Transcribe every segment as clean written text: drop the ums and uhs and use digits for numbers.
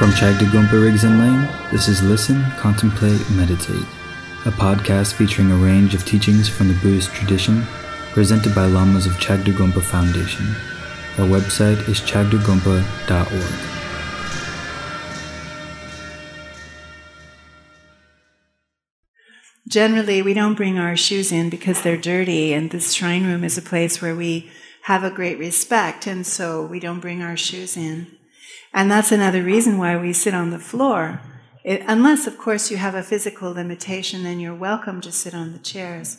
From Chagdud Gompa Rigzin Ling, this is Listen, Contemplate, Meditate, a podcast featuring a range of teachings from the Buddhist tradition presented by Lamas of Chagdud Gompa Foundation. Our website is chagdudgompa.org. Generally, we don't bring our shoes in because they're dirty, and this shrine room is a place where we have a great respect, and so we don't bring our shoes in. And that's another reason why we sit on the floor. Unless, of course, you have a physical limitation, then you're welcome to sit on the chairs.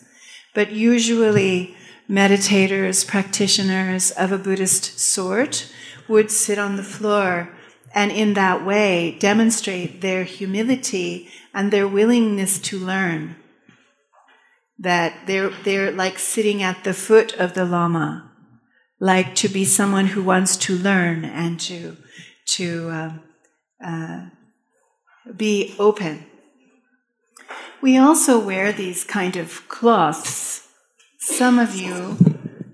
But usually, meditators, practitioners of a Buddhist sort would sit on the floor and in that way demonstrate their humility and their willingness to learn. That they're like sitting at the foot of the Lama, like to be someone who wants to learn and to be open. We also wear these kind of cloths. Some of you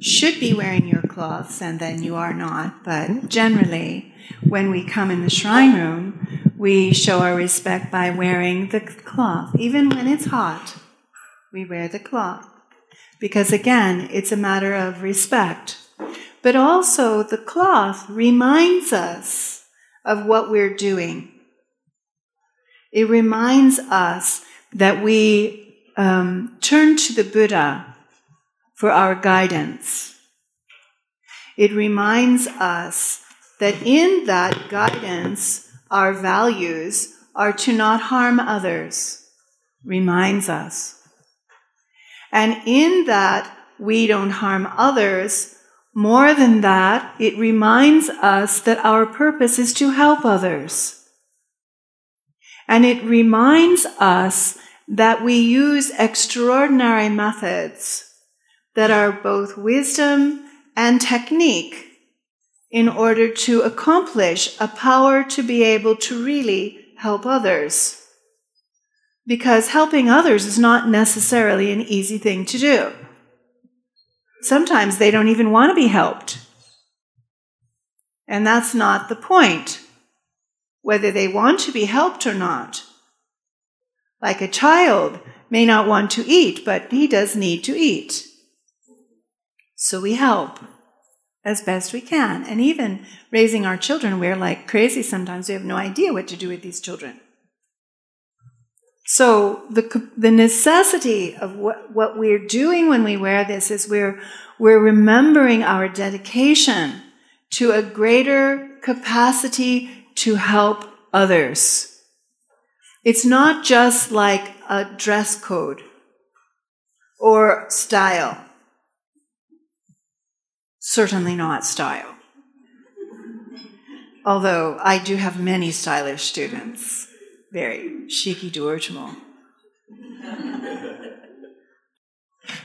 should be wearing your cloths, and then you are not, but generally, when we come in the shrine room, we show our respect by wearing the cloth. Even when it's hot, we wear the cloth. Because again, it's a matter of respect. But also, the cloth reminds us of what we're doing. It reminds us that we turn to the Buddha for our guidance. It reminds us that in that guidance, our values are to not harm others, reminds us. And in that we don't harm others, more than that, it reminds us that our purpose is to help others. And it reminds us that we use extraordinary methods that are both wisdom and technique in order to accomplish a power to be able to really help others. Because helping others is not necessarily an easy thing to do. Sometimes they don't even want to be helped. And that's not the point, whether they want to be helped or not. Like a child may not want to eat, but he does need to eat. So we help as best we can. And even raising our children, we're like crazy sometimes. We have no idea what to do with these children. So the necessity of what we're doing when we wear this is we're remembering our dedication to a greater capacity to help others. It's not just like a dress code or style. Certainly not style. Although I do have many stylish students. Very cheeky duertimo.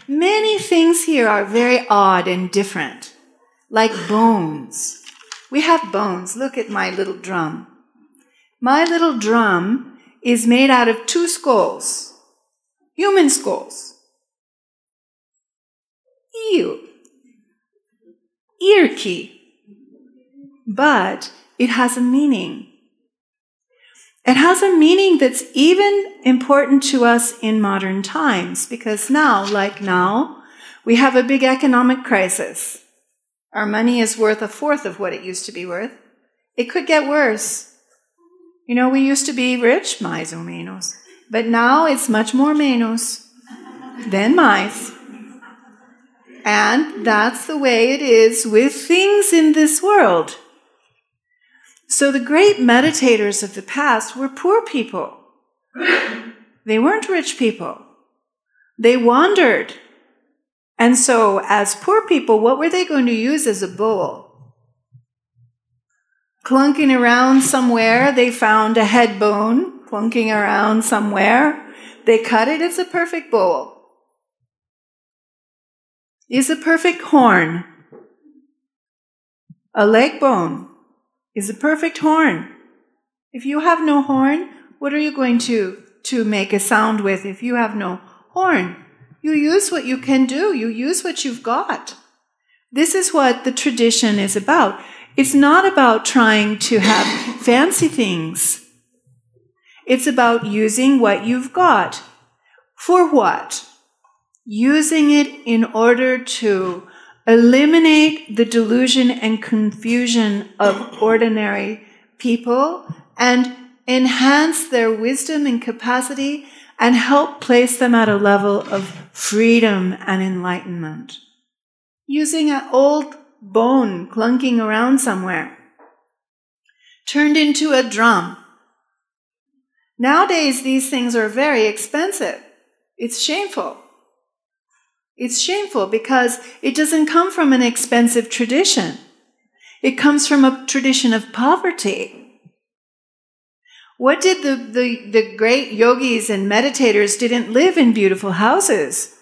Many things here are very odd and different. Like bones. We have bones. Look at my little drum. My little drum is made out of two skulls. Human skulls. Ew. Irki, but it has a meaning. It has a meaning that's even important to us in modern times, because now, we have a big economic crisis. Our money is worth a fourth of what it used to be worth. It could get worse. You know, we used to be rich, mais ou menos, but now it's much more menos than mais. And that's the way it is with things in this world. So the great meditators of the past were poor people. They weren't rich people. They wandered. And so as poor people, what were they going to use as a bowl? Clunking around somewhere, they found a head bone. Clunking around somewhere, they cut it. It's a perfect bowl. Is a perfect horn. A leg bone is a perfect horn. If you have no horn, what are you going to make a sound with if you have no horn? You use what you can do. You use what you've got. This is what the tradition is about. It's not about trying to have fancy things. It's about using what you've got. For what? Using it in order to eliminate the delusion and confusion of ordinary people and enhance their wisdom and capacity and help place them at a level of freedom and enlightenment. Using an old bone clunking around somewhere, turned into a drum. Nowadays, these things are very expensive. It's shameful. It's shameful because it doesn't come from an expensive tradition. It comes from a tradition of poverty. What did the great yogis and meditators didn't live in beautiful houses?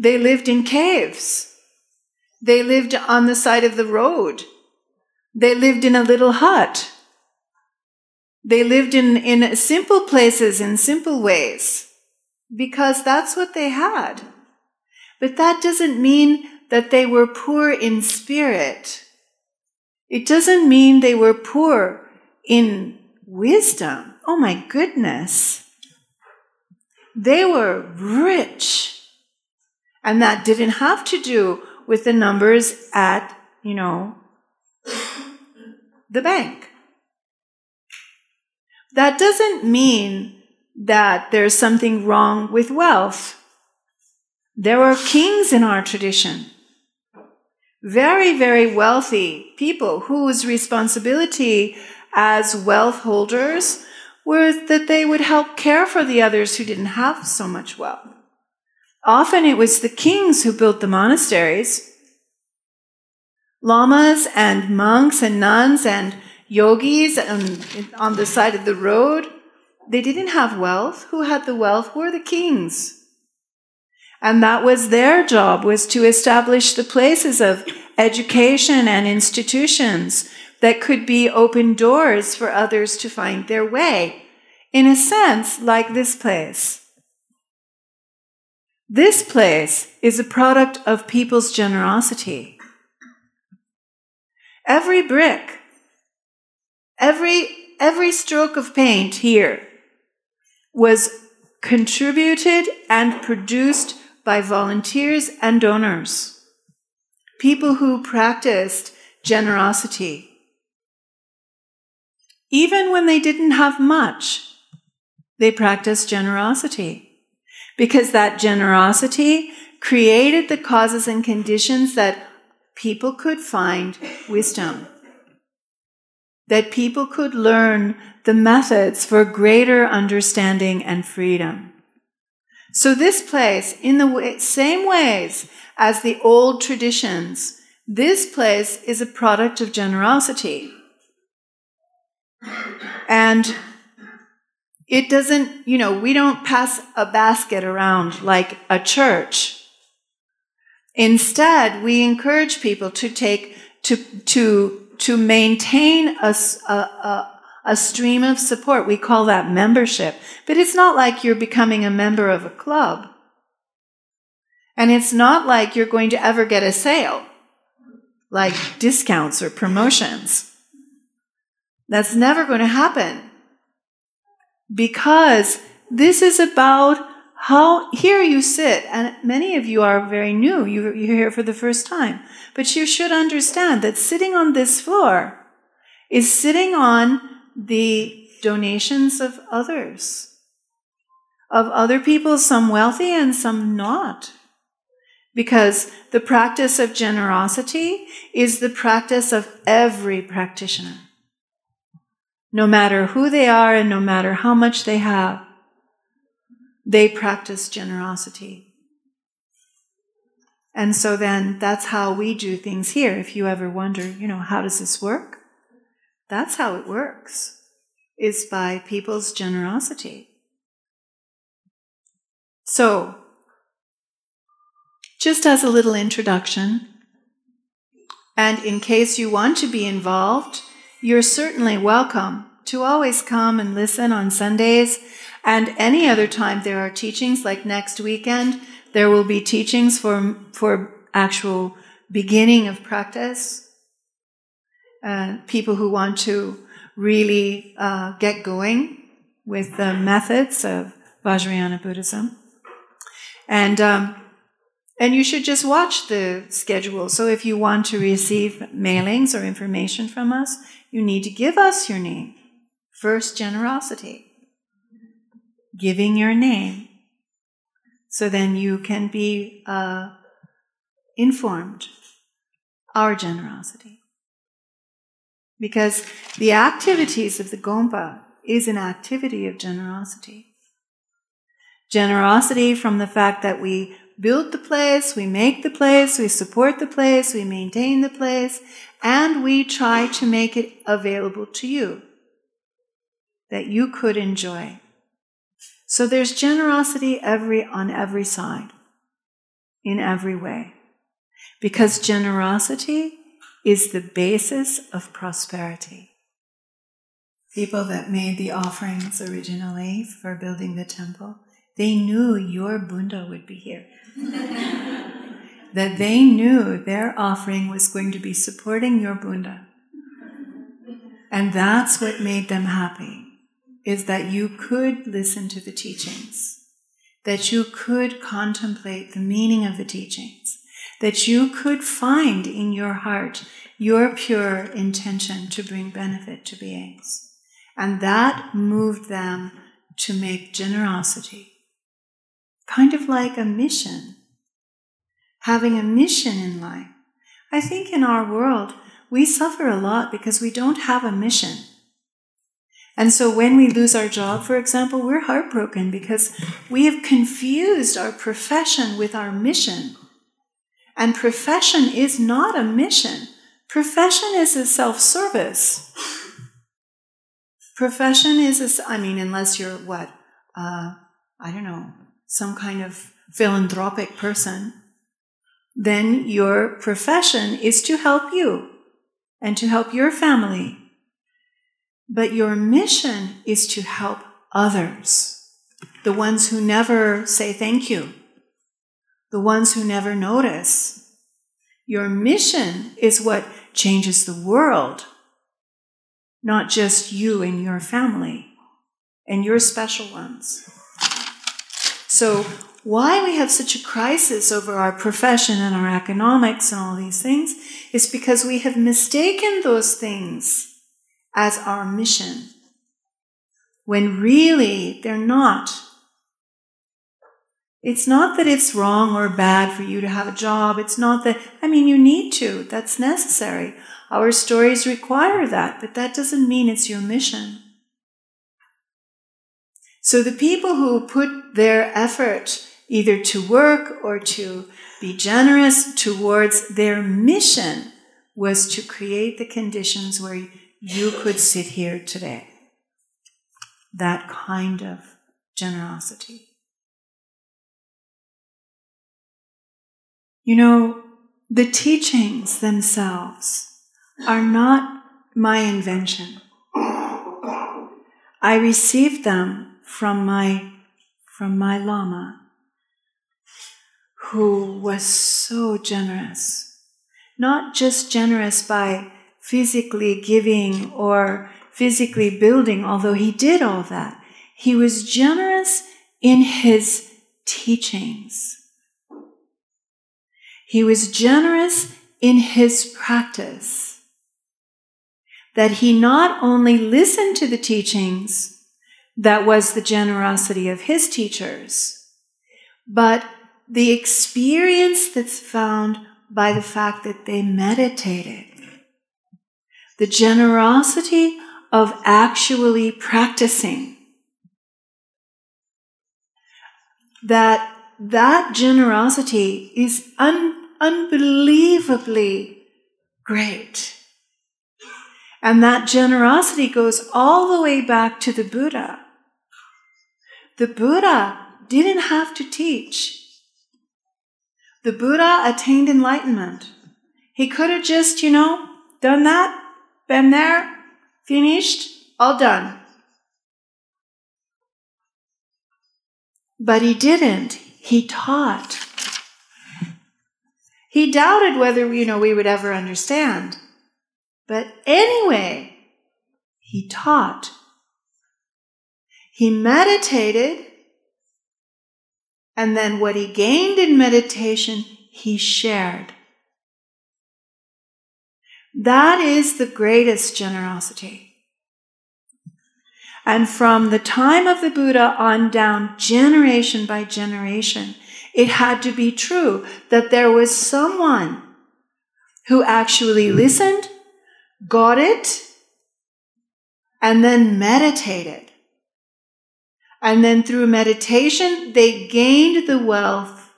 They lived in caves. They lived on the side of the road. They lived in a little hut. They lived in simple places, in simple ways, because that's what they had. But that doesn't mean that they were poor in spirit. It doesn't mean they were poor in wisdom. Oh my goodness. They were rich. And that didn't have to do with the numbers at, the bank. That doesn't mean that there's something wrong with wealth. There are kings in our tradition. Very, very wealthy people whose responsibility as wealth holders was that they would help care for the others who didn't have so much wealth. Often it was the kings who built the monasteries. Lamas and monks and nuns and yogis on the side of the road, they didn't have wealth. Who had the wealth were the kings. And that was their job, was to establish the places of education and institutions that could be open doors for others to find their way. In a sense, like this place. This place is a product of people's generosity. Every brick, every stroke of paint here was contributed and produced by volunteers and donors, people who practiced generosity. Even when they didn't have much, they practiced generosity. Because that generosity created the causes and conditions that people could find wisdom, that people could learn the methods for greater understanding and freedom. So this place, in the same ways as the old traditions, this place is a product of generosity. And it doesn't, we don't pass a basket around like a church. Instead, we encourage people to maintain a stream of support. We call that membership. But it's not like you're becoming a member of a club. And it's not like you're going to ever get a sale, like discounts or promotions. That's never going to happen. Because this is about how here you sit, and many of you are very new, you're here for the first time, but you should understand that sitting on this floor is sitting on the donations of others, of other people, some wealthy and some not. Because the practice of generosity is the practice of every practitioner. No matter who they are and no matter how much they have, they practice generosity. And so then that's how we do things here. If you ever wonder, how does this work? That's how it works, is by people's generosity. So, just as a little introduction, and in case you want to be involved, you're certainly welcome to always come and listen on Sundays and any other time there are teachings, like next weekend, there will be teachings for actual beginning of practice. people who want to really get going with the methods of Vajrayana Buddhism. And you should just watch the schedule. So if you want to receive mailings or information from us, you need to give us your name. First, generosity. Giving your name. So then you can be informed. Our generosity. Because the activities of the Gompa is an activity of generosity. Generosity from the fact that we build the place, we make the place, we support the place, we maintain the place, and we try to make it available to you that you could enjoy. So there's generosity on every side, in every way. Because generosity is the basis of prosperity. People that made the offerings originally for building the temple, they knew your Buddha would be here. That they knew their offering was going to be supporting your Buddha. And that's what made them happy, is that you could listen to the teachings, that you could contemplate the meaning of the teachings, that you could find in your heart your pure intention to bring benefit to beings. And that moved them to make generosity. Kind of like a mission, having a mission in life. I think in our world, we suffer a lot because we don't have a mission. And so when we lose our job, for example, we're heartbroken because we have confused our profession with our mission. And profession is not a mission. Profession is a self-service. Profession is, unless you're some kind of philanthropic person, then your profession is to help you and to help your family. But your mission is to help others, the ones who never say thank you, the ones who never notice. Your mission is what changes the world, not just you and your family and your special ones. So why we have such a crisis over our profession and our economics and all these things is because we have mistaken those things as our mission, when really they're not. It's not that it's wrong or bad for you to have a job. It's not that, you need to. That's necessary. Our stories require that, but that doesn't mean it's your mission. So the people who put their effort either to work or to be generous towards their mission was to create the conditions where you could sit here today. That kind of generosity. The teachings themselves are not my invention. I received them from my Lama, who was so generous. Not just generous by physically giving or physically building, although he did all that. He was generous in his teachings. He was generous in his practice. That he not only listened to the teachings, that was the generosity of his teachers, but the experience that's found by the fact that they meditated. The generosity of actually practicing. That generosity is unbelievably great. And that generosity goes all the way back to the Buddha. The Buddha didn't have to teach. The Buddha attained enlightenment. He could have just, done that, been there, finished, all done. But he didn't. He taught. He doubted whether, we would ever understand. But anyway, he taught. He meditated, and then what he gained in meditation, he shared. That is the greatest generosity. And from the time of the Buddha on down, generation by generation, it had to be true that there was someone who actually listened, got it, and then meditated. And then through meditation, they gained the wealth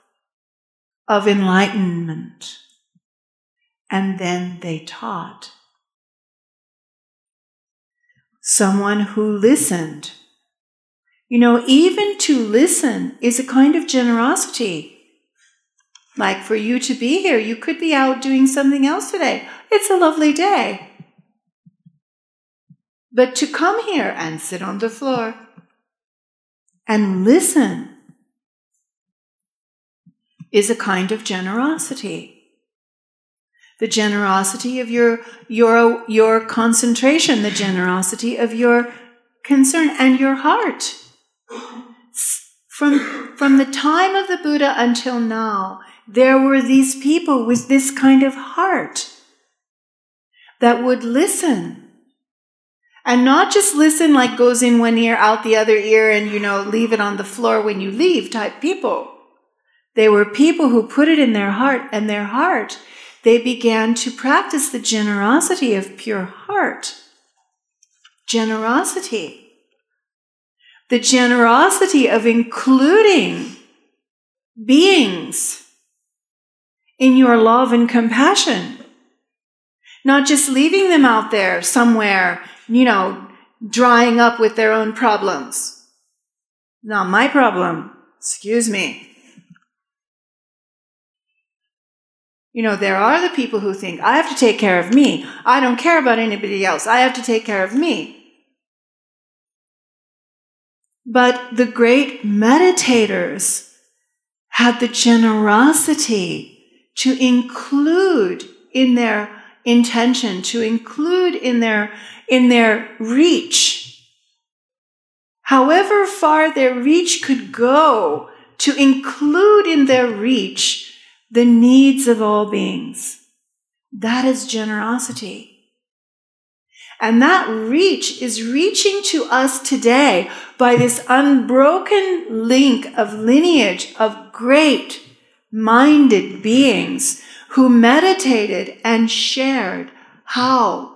of enlightenment. And then they taught. Someone who listened. You know, even to listen is a kind of generosity. Like for you to be here, you could be out doing something else today. It's a lovely day. But to come here and sit on the floor and listen is a kind of generosity. The generosity of your concentration, the generosity of your concern and your heart. From the time of the Buddha until now, there were these people with this kind of heart that would listen. And not just listen like goes in one ear, out the other ear, and, you know, leave it on the floor when you leave type people. They were people who put it in their heart, and their heart, they began to practice the generosity of pure heart. Generosity. The generosity of including beings in your love and compassion. Not just leaving them out there somewhere, you know, drying up with their own problems. Not my problem. Excuse me. You know, there are the people who think, I have to take care of me. I don't care about anybody else. I have to take care of me. But the great meditators had the generosity to include in their intention, to include in their reach, however far their reach could go, to include in their reach the needs of all beings. That is generosity. And that reach is reaching to us today by this unbroken link of lineage of great minded beings who meditated and shared how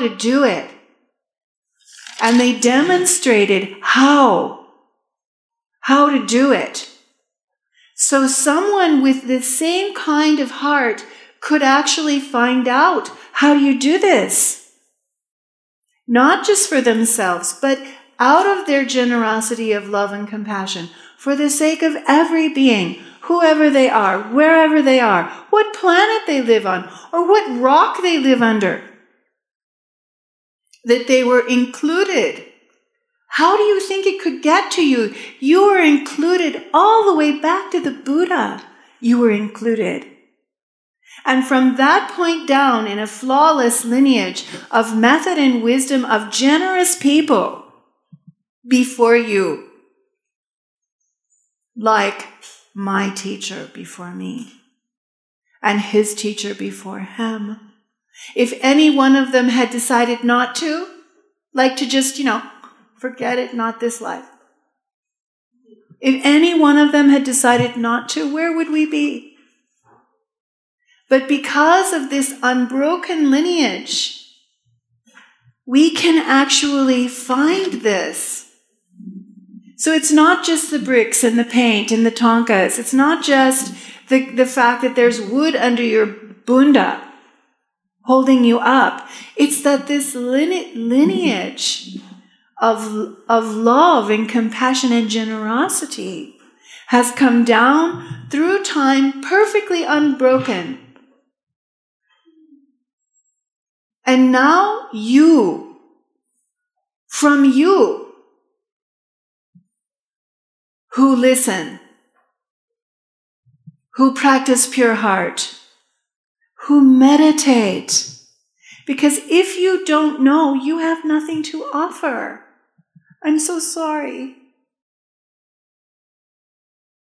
to do it. And they demonstrated how to do it. So someone with the same kind of heart could actually find out, how do you do this? Not just for themselves, but out of their generosity of love and compassion, for the sake of every being, whoever they are, wherever they are, what planet they live on, or what rock they live under, that they were included. How do you think it could get to you? You were included all the way back to the Buddha. You were included. And from that point down, in a flawless lineage of method and wisdom of generous people before you, like my teacher before me and his teacher before him. If any one of them had decided not to, like to just, you know, forget it, not this life. If any one of them had decided not to, where would we be? But because of this unbroken lineage, we can actually find this. So it's not just the bricks and the paint and the tonkas. It's not just the fact that there's wood under your bunda holding you up. It's that this lineage of love and compassion and generosity has come down through time perfectly unbroken. And now you, who listen, who practice pure heart, who meditate. Because if you don't know, you have nothing to offer. I'm so sorry.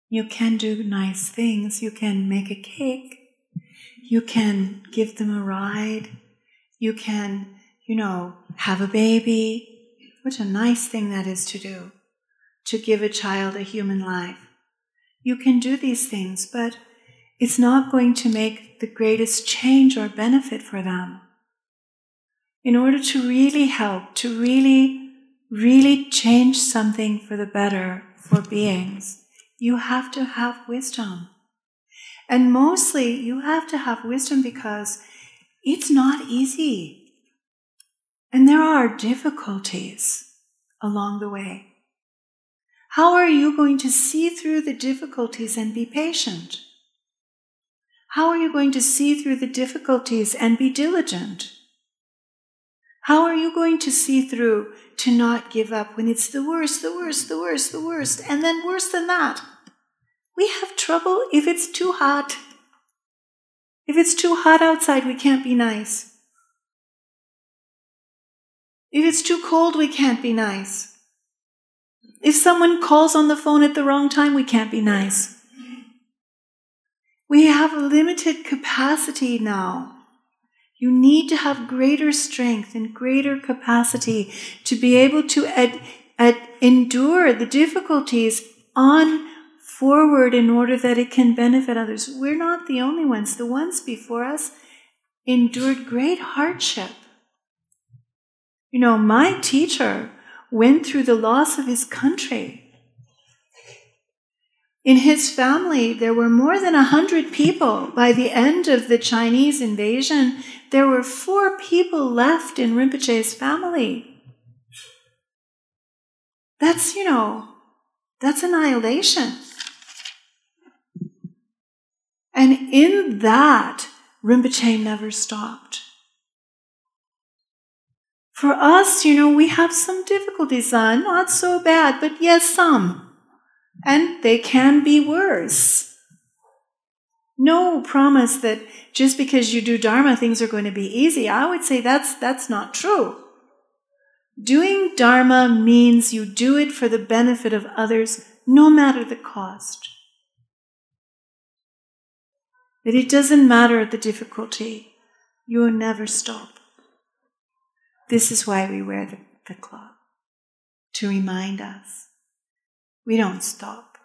You can do nice things. You can make a cake. You can give them a ride. You can, have a baby. What a nice thing that is to do, to give a child a human life. You can do these things, but it's not going to make the greatest change or benefit for them. In order to really help, to really, really change something for the better for beings, you have to have wisdom. And mostly you have to have wisdom because it's not easy. And there are difficulties along the way. How are you going to see through the difficulties and be patient? How are you going to see through the difficulties and be diligent? How are you going to see through to not give up when it's the worst, and then worse than that? We have trouble if it's too hot. If it's too hot outside, we can't be nice. If it's too cold, we can't be nice. If someone calls on the phone at the wrong time, we can't be nice. We have a limited capacity now. You need to have greater strength and greater capacity to be able to endure the difficulties on forward in order that it can benefit others. We're not the only ones. The ones before us endured great hardship. My teacher went through the loss of his country. In his family, there were more than 100 people. By the end of the Chinese invasion, there were 4 people left in Rinpoche's family. That's, that's annihilation. And in that, Rinpoche never stopped. For us, we have some difficulties, not so bad, but yes, some. And they can be worse. No promise that just because you do Dharma, things are going to be easy. I would say that's not true. Doing Dharma means you do it for the benefit of others, no matter the cost. That it doesn't matter the difficulty. You will never stop. This is why we wear the cloth, to remind us. We don't stop.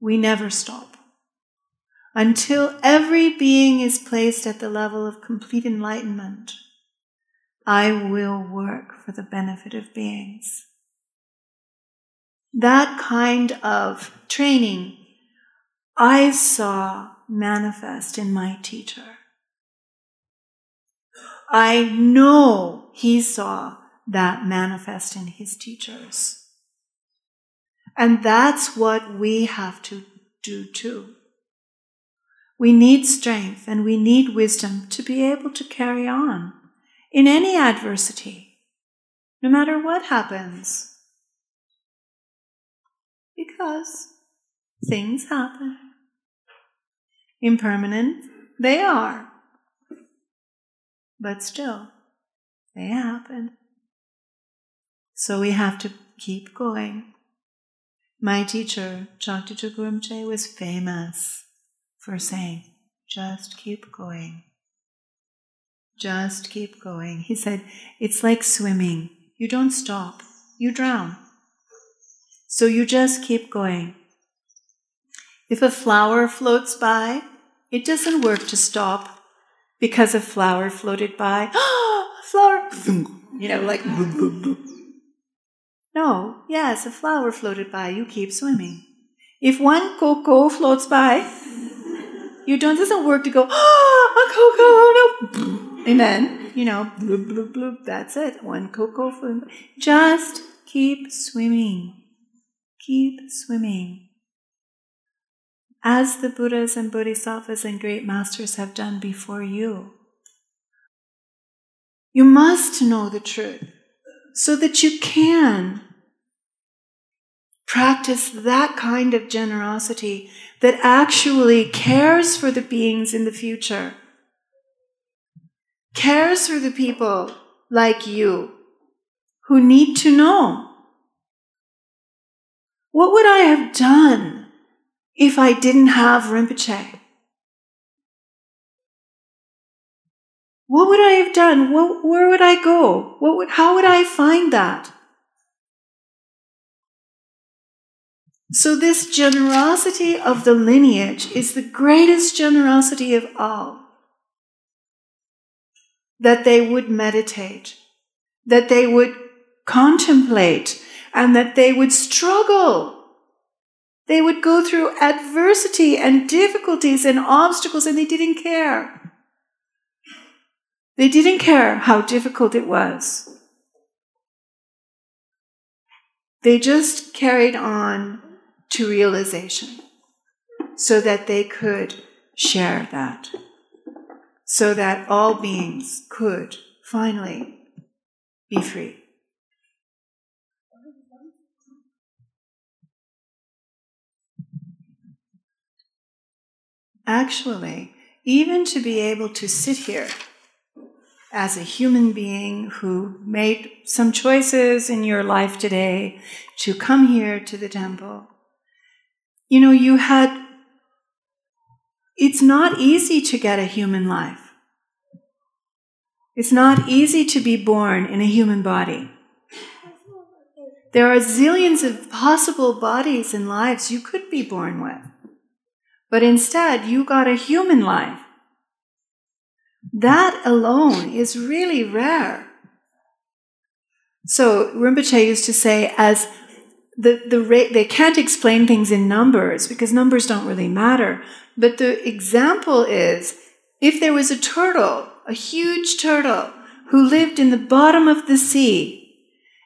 We never stop. Until every being is placed at the level of complete enlightenment, I will work for the benefit of beings. That kind of training I saw manifest in my teacher. I know he saw that manifest in his teachers. And that's what we have to do too. We need strength and we need wisdom to be able to carry on in any adversity, no matter what happens. Because things happen. Impermanent, they are. But still, they happen. So we have to keep going. My teacher, Chakti Chukurumche, was famous for saying, just keep going. Just keep going. He said, it's like swimming. You don't stop. You drown. So you just keep going. If a flower floats by, it doesn't work to stop because a flower floated by. Oh, a flower! No, yes, a flower floated by, you keep swimming. If one cocoa floats by, it doesn't work to go, oh, a cocoa, no. And then, bloop, bloop, bloop, that's it. One cocoa floating by. Just keep swimming. Keep swimming. As the Buddhas and Bodhisattvas and great masters have done before you. You must know the truth so that you can practice that kind of generosity that actually cares for the beings in the future, cares for the people like you who need to know. What would I have done if I didn't have Rinpoche? What would I have done? Where would I go? How would I find that? So this generosity of the lineage is the greatest generosity of all. That they would meditate, that they would contemplate, and that they would struggle. They would go through adversity and difficulties and obstacles, and they didn't care. They didn't care how difficult it was. They just carried on to realization so that they could share that, so that all beings could finally be free. Actually, even to be able to sit here as a human being who made some choices in your life today to come here to the temple, you know, it's not easy to get a human life. It's not easy to be born in a human body. There are zillions of possible bodies and lives you could be born with. But instead, you got a human life. That alone is really rare. So Rinpoche used to say, as the rate, they can't explain things in numbers because numbers don't really matter. But the example is, if there was a turtle, a huge turtle, who lived in the bottom of the sea,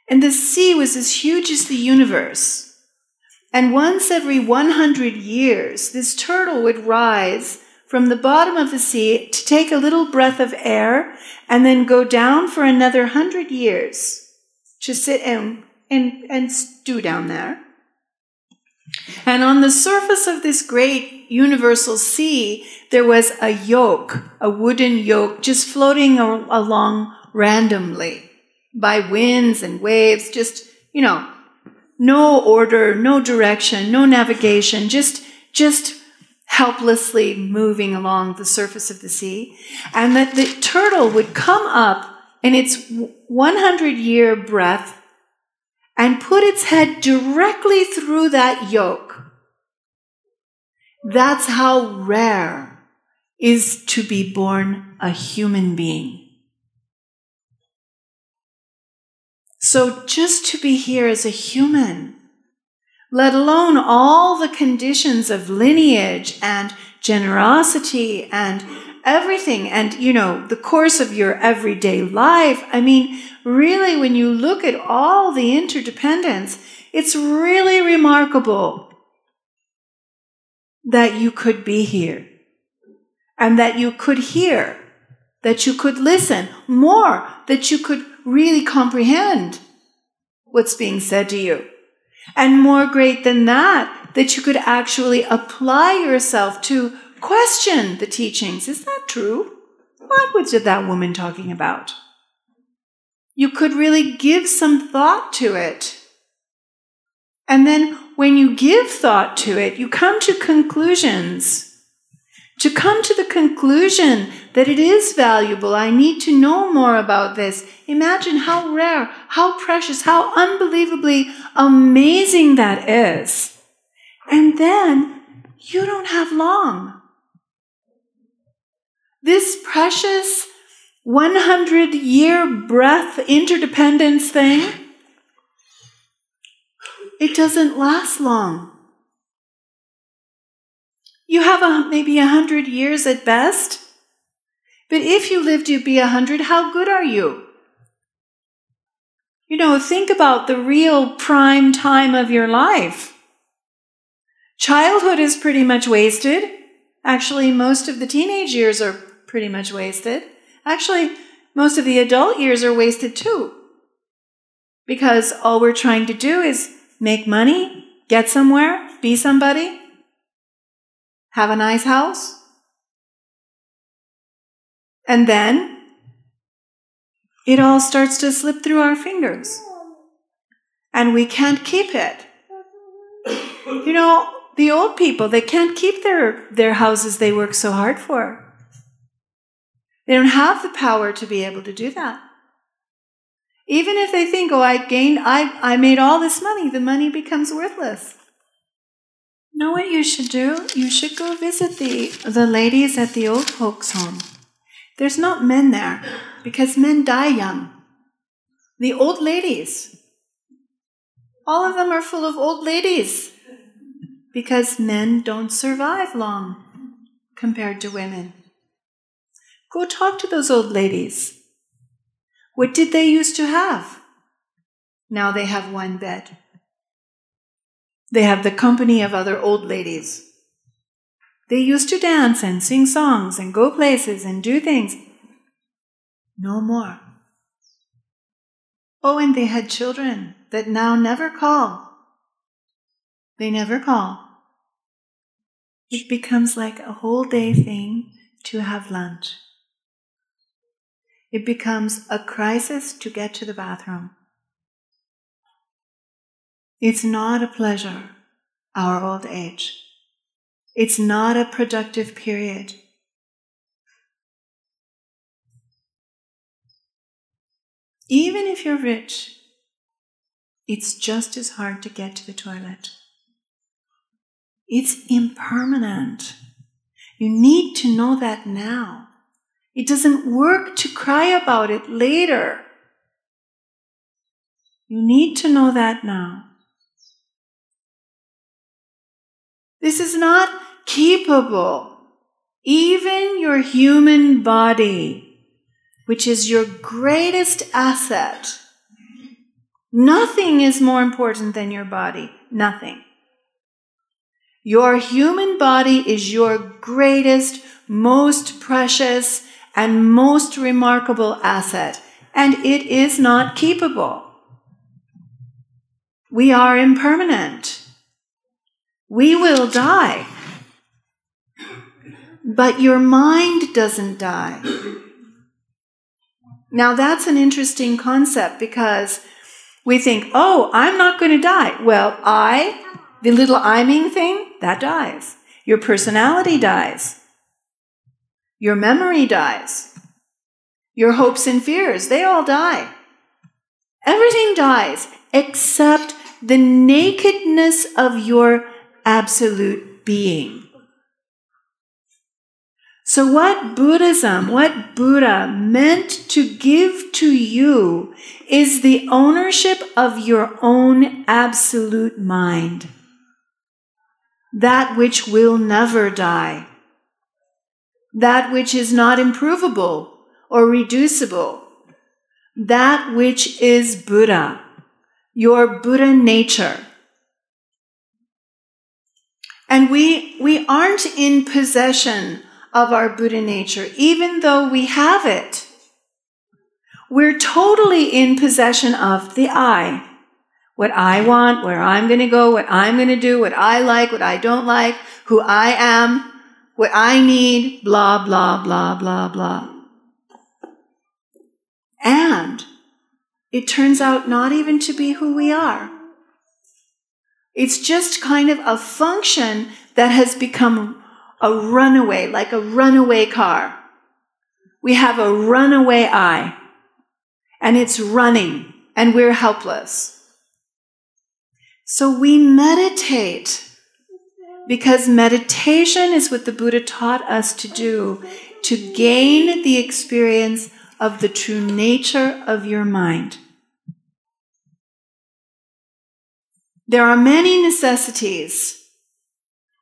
and the sea was as huge as the universe, and once every 100 years, this turtle would rise from the bottom of the sea to take a little breath of air and then go down for another 100 years to sit and stew down there. And on the surface of this great universal sea, there was a yoke, a wooden yoke, just floating along randomly by winds and waves, just, you know, no order, no direction, no navigation, just helplessly moving along the surface of the sea. And that the turtle would come up in its 100-year breath and put its head directly through that yoke. That's how rare is to be born a human being. So just to be here as a human, let alone all the conditions of lineage and generosity and everything and, you know, the course of your everyday life. I mean, really, when you look at all the interdependence, it's really remarkable that you could be here and that you could hear, that you could listen more, that you could really comprehend what's being said to you. And more great than that, that you could actually apply yourself to question the teachings. Is that true? What was that woman talking about? You could really give some thought to it. And then when you give thought to it, you come to conclusions. To come to the conclusion that it is valuable, I need to know more about this. Imagine how rare, how precious, how unbelievably amazing that is. And then you don't have long. This precious 100-year breath interdependence thing, it doesn't last long. You have maybe 100 years at best. But if you live to be 100, how good are you? You know, think about the real prime time of your life. Childhood is pretty much wasted. Actually, most of the teenage years are pretty much wasted. Actually, most of the adult years are wasted too. Because all we're trying to do is make money, get somewhere, be somebody, have a nice house. And then it all starts to slip through our fingers. And we can't keep it. You know, the old people, they can't keep their houses they work so hard for. They don't have the power to be able to do that. Even if they think, oh, I made all this money, the money becomes worthless. You know what you should do? You should go visit the ladies at the old folks' home. There's not men there, because men die young. The old ladies. All of them are full of old ladies, because men don't survive long compared to women. Go talk to those old ladies. What did they used to have? Now they have one bed. They have the company of other old ladies. They used to dance and sing songs and go places and do things. No more. Oh, and they had children that now never call. They never call. It becomes like a whole day thing to have lunch. It becomes a crisis to get to the bathroom. It's not a pleasure, our old age. It's not a productive period. Even if you're rich, it's just as hard to get to the toilet. It's impermanent. You need to know that now. It doesn't work to cry about it later. You need to know that now. This is not keepable. Even your human body, which is your greatest asset, nothing is more important than your body. Nothing. Your human body is your greatest, most precious, and most remarkable asset, and it is not keepable. We are impermanent. We will die. But your mind doesn't die. Now that's an interesting concept, because we think, oh, I'm not going to die. Well, the little I-ming thing, that dies. Your personality dies. Your memory dies. Your hopes and fears, they all die. Everything dies except the nakedness of your absolute being. So what Buddha meant to give to you is the ownership of your own absolute mind, that which will never die, that which is not improvable or reducible, that which is Buddha, your Buddha nature. And we aren't in possession of our Buddha nature, even though we have it. We're totally in possession of the I. What I want, where I'm going to go, what I'm going to do, what I like, what I don't like, who I am, what I need, blah, blah, blah, blah, blah. And it turns out not even to be who we are. It's just kind of a function that has become a runaway, like a runaway car. We have a runaway I, and it's running, and we're helpless. So we meditate, because meditation is what the Buddha taught us to do, to gain the experience of the true nature of your mind. There are many necessities.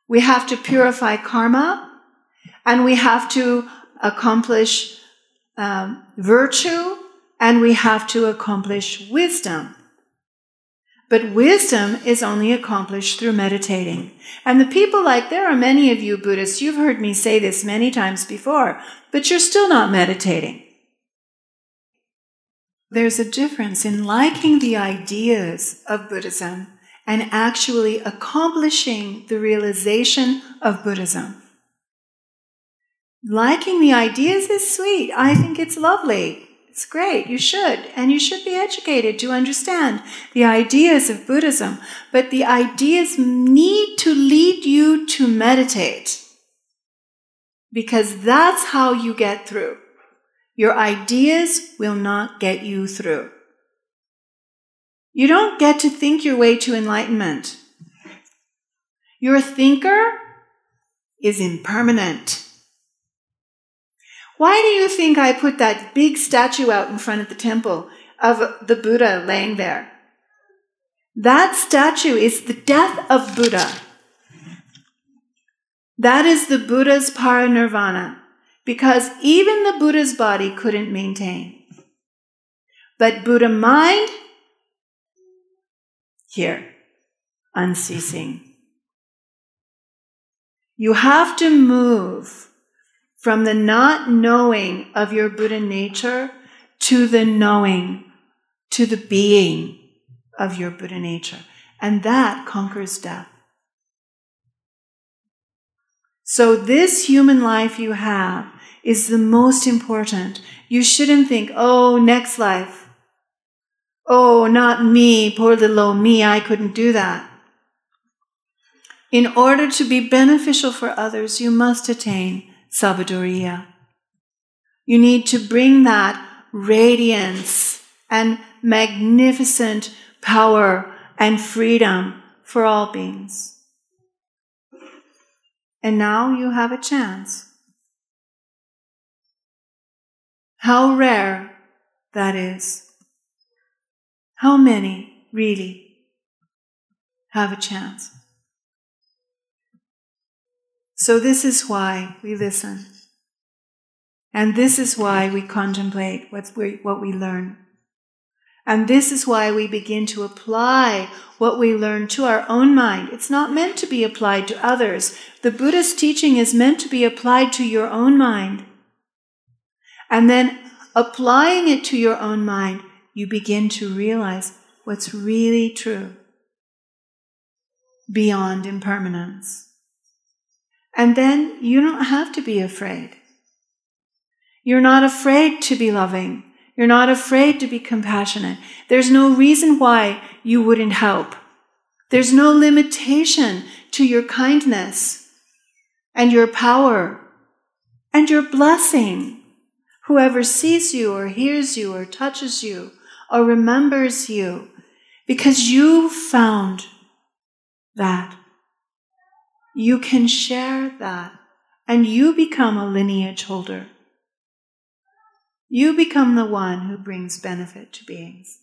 We have to purify karma, and we have to accomplish virtue, and we have to accomplish wisdom. But wisdom is only accomplished through meditating. And the people there are many of you Buddhists, you've heard me say this many times before, but you're still not meditating. There's a difference in liking the ideas of Buddhism and actually accomplishing the realization of Buddhism. Liking the ideas is sweet. I think it's lovely. It's great. You should. And you should be educated to understand the ideas of Buddhism. But the ideas need to lead you to meditate, because that's how you get through. Your ideas will not get you through. You don't get to think your way to enlightenment. Your thinker is impermanent. Why do you think I put that big statue out in front of the temple of the Buddha laying there? That statue is the death of Buddha. That is the Buddha's parinirvana, because even the Buddha's body couldn't maintain. But Buddha mind, here, unceasing. You have to move from the not knowing of your Buddha nature to the knowing, to the being of your Buddha nature. And that conquers death. So this human life you have is the most important. You shouldn't think, oh, next life. Oh, not me, poor little old me, I couldn't do that. In order to be beneficial for others, you must attain sabedoria. You need to bring that radiance and magnificent power and freedom for all beings. And now you have a chance. How rare that is. How many really have a chance? So this is why we listen. And this is why we contemplate what we learn. And this is why we begin to apply what we learn to our own mind. It's not meant to be applied to others. The Buddha's teaching is meant to be applied to your own mind. And then applying it to your own mind, you begin to realize what's really true beyond impermanence. And then you don't have to be afraid. You're not afraid to be loving. You're not afraid to be compassionate. There's no reason why you wouldn't help. There's no limitation to your kindness and your power and your blessing. Whoever sees you or hears you or touches you or remembers you, because you found that, you can share that, and you become a lineage holder. You become the one who brings benefit to beings.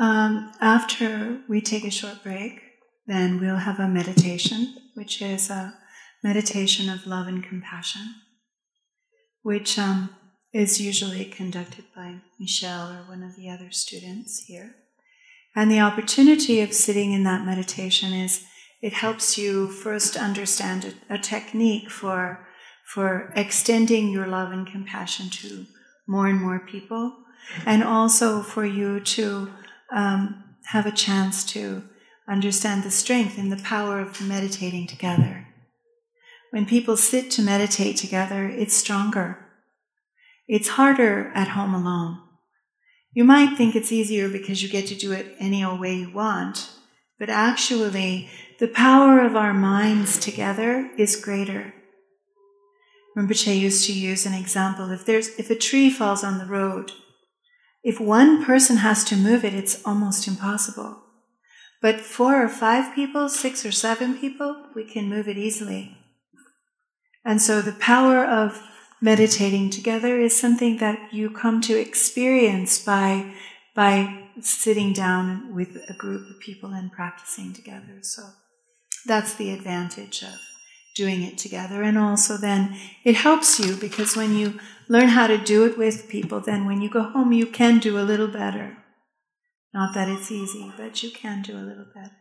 After we take a short break, then we'll have a meditation, which is a meditation of love and compassion, which is usually conducted by Michelle or one of the other students here. And the opportunity of sitting in that meditation is it helps you first understand a technique for extending your love and compassion to more and more people, and also for you to have a chance to understand the strength and the power of meditating together. When people sit to meditate together, it's stronger. It's harder at home alone. You might think it's easier because you get to do it any old way you want, but actually, the power of our minds together is greater. Rinpoche used to use an example. If a tree falls on the road, if one person has to move it, it's almost impossible. But 4 or 5 people, 6 or 7 people, we can move it easily. And so the power of meditating together is something that you come to experience by sitting down with a group of people and practicing together. So that's the advantage of doing it together. And also then it helps you, because when you learn how to do it with people, then when you go home, you can do a little better. Not that it's easy, but you can do a little better.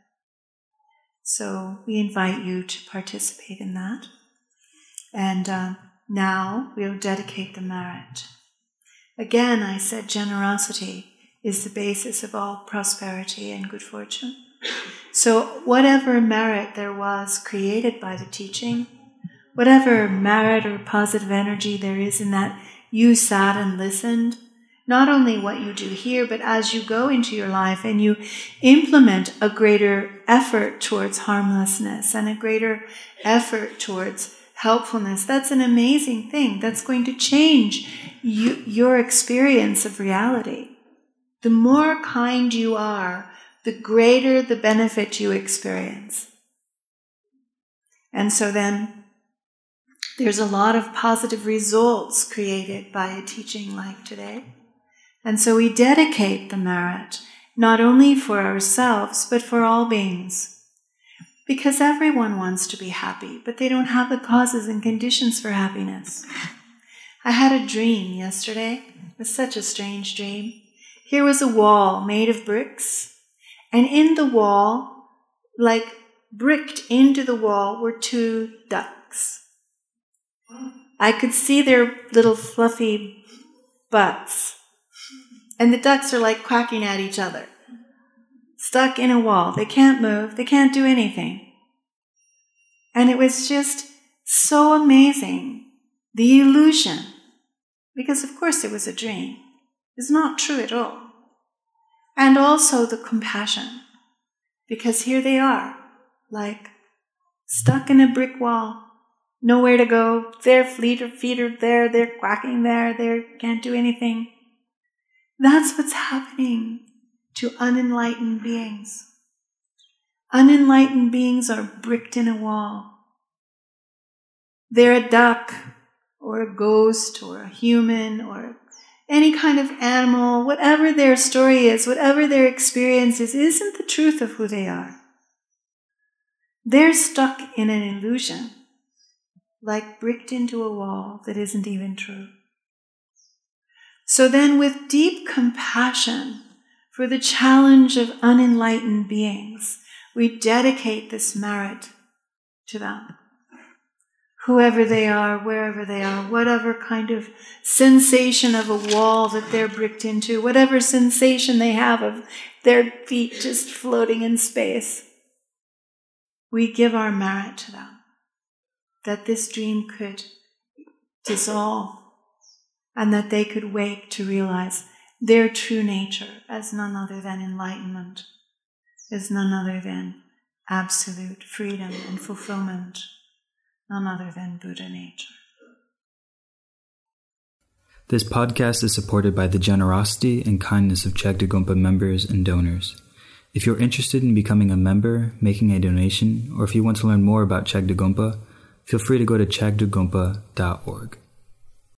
So we invite you to participate in that. And now we'll dedicate the merit. Again, I said generosity is the basis of all prosperity and good fortune. So whatever merit there was created by the teaching, whatever merit or positive energy there is in that you sat and listened, not only what you do here, but as you go into your life and you implement a greater effort towards harmlessness and a greater effort towards helpfulness, that's an amazing thing. That's going to change your experience of reality. The more kind you are, the greater the benefit you experience. And so then there's a lot of positive results created by a teaching like today. And so we dedicate the merit, not only for ourselves, but for all beings. Because everyone wants to be happy, but they don't have the causes and conditions for happiness. I had a dream yesterday. It was such a strange dream. Here was a wall made of bricks, and in the wall, like bricked into the wall, were two ducks. I could see their little fluffy butts. And the ducks are like quacking at each other, stuck in a wall. They can't move. They can't do anything. And it was just so amazing, the illusion, because of course it was a dream. It's not true at all. And also the compassion, because here they are, like stuck in a brick wall, nowhere to go. Their feet are there. They're quacking there. They can't do anything. That's what's happening to unenlightened beings. Unenlightened beings are bricked in a wall. They're a duck, or a ghost, or a human, or any kind of animal. Whatever their story is, whatever their experience is, isn't the truth of who they are. They're stuck in an illusion, like bricked into a wall that isn't even true. So then, with deep compassion for the challenge of unenlightened beings, we dedicate this merit to them. Whoever they are, wherever they are, whatever kind of sensation of a wall that they're bricked into, whatever sensation they have of their feet just floating in space, we give our merit to them, that this dream could dissolve, and that they could wake to realize their true nature as none other than enlightenment, as none other than absolute freedom and fulfillment, none other than Buddha nature. This podcast is supported by the generosity and kindness of Chagdud Gompa members and donors. If you're interested in becoming a member, making a donation, or if you want to learn more about Chagdud Gompa, feel free to go to chagdudgompa.org.